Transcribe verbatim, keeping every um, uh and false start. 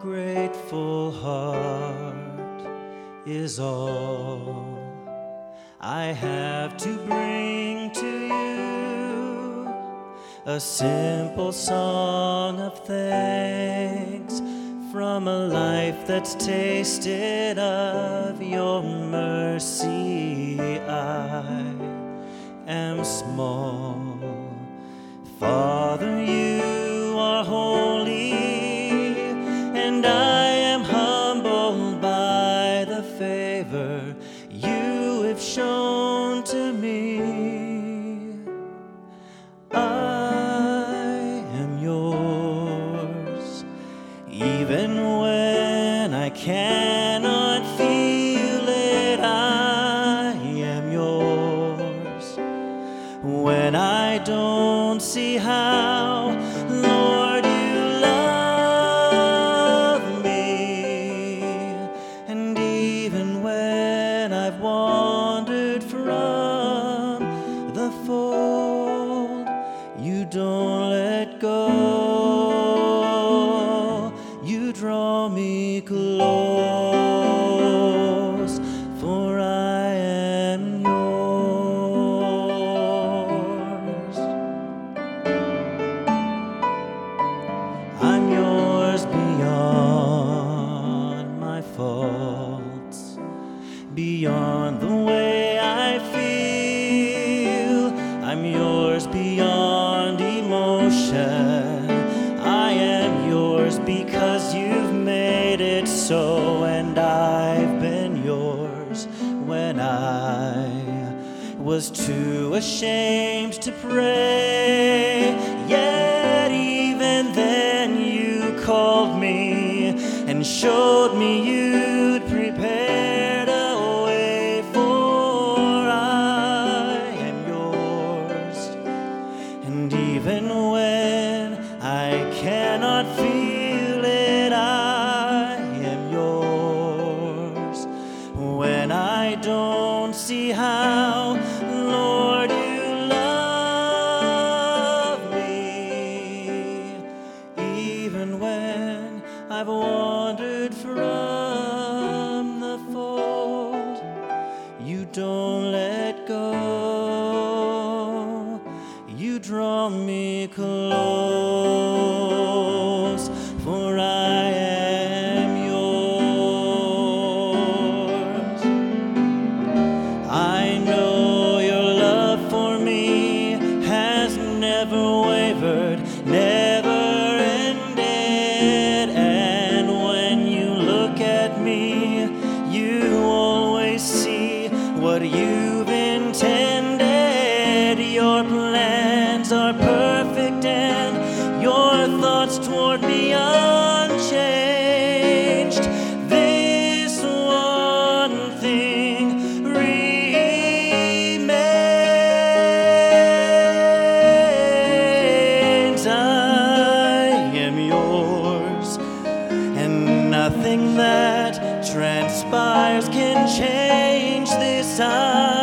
grateful heart is all I have to bring to you. A simple song of thanks from a life that's tasted of your mercy. I am small, Father, you are holy, and I am humbled by the favor you have shown to me. I am yours, even when I cannot feel it. I am yours, when I don't see how. Lord, you love me, and even when I've wandered from the fold, you don't let go. You draw me close, for I am yours. I'm yours beyond my faults, beyond the way I feel. I'm yours beyond emotion. I am yours because you've made it so, and I've been yours when I was too ashamed to pray. Yet even then, called me and showed me you'd prepared a way, for I am yours. And even when I cannot feel it, I am yours. When I don't see how, Lord, you love me, even when I've wandered from the fold, you don't let go. You draw me close, for I am yours. I know your love for me has never wavered, never ended. You always see what you've intended. Your plans are perfect, and your thoughts toward me unchanged. This one thing remains: I am yours, and nothing that transpires can change this. I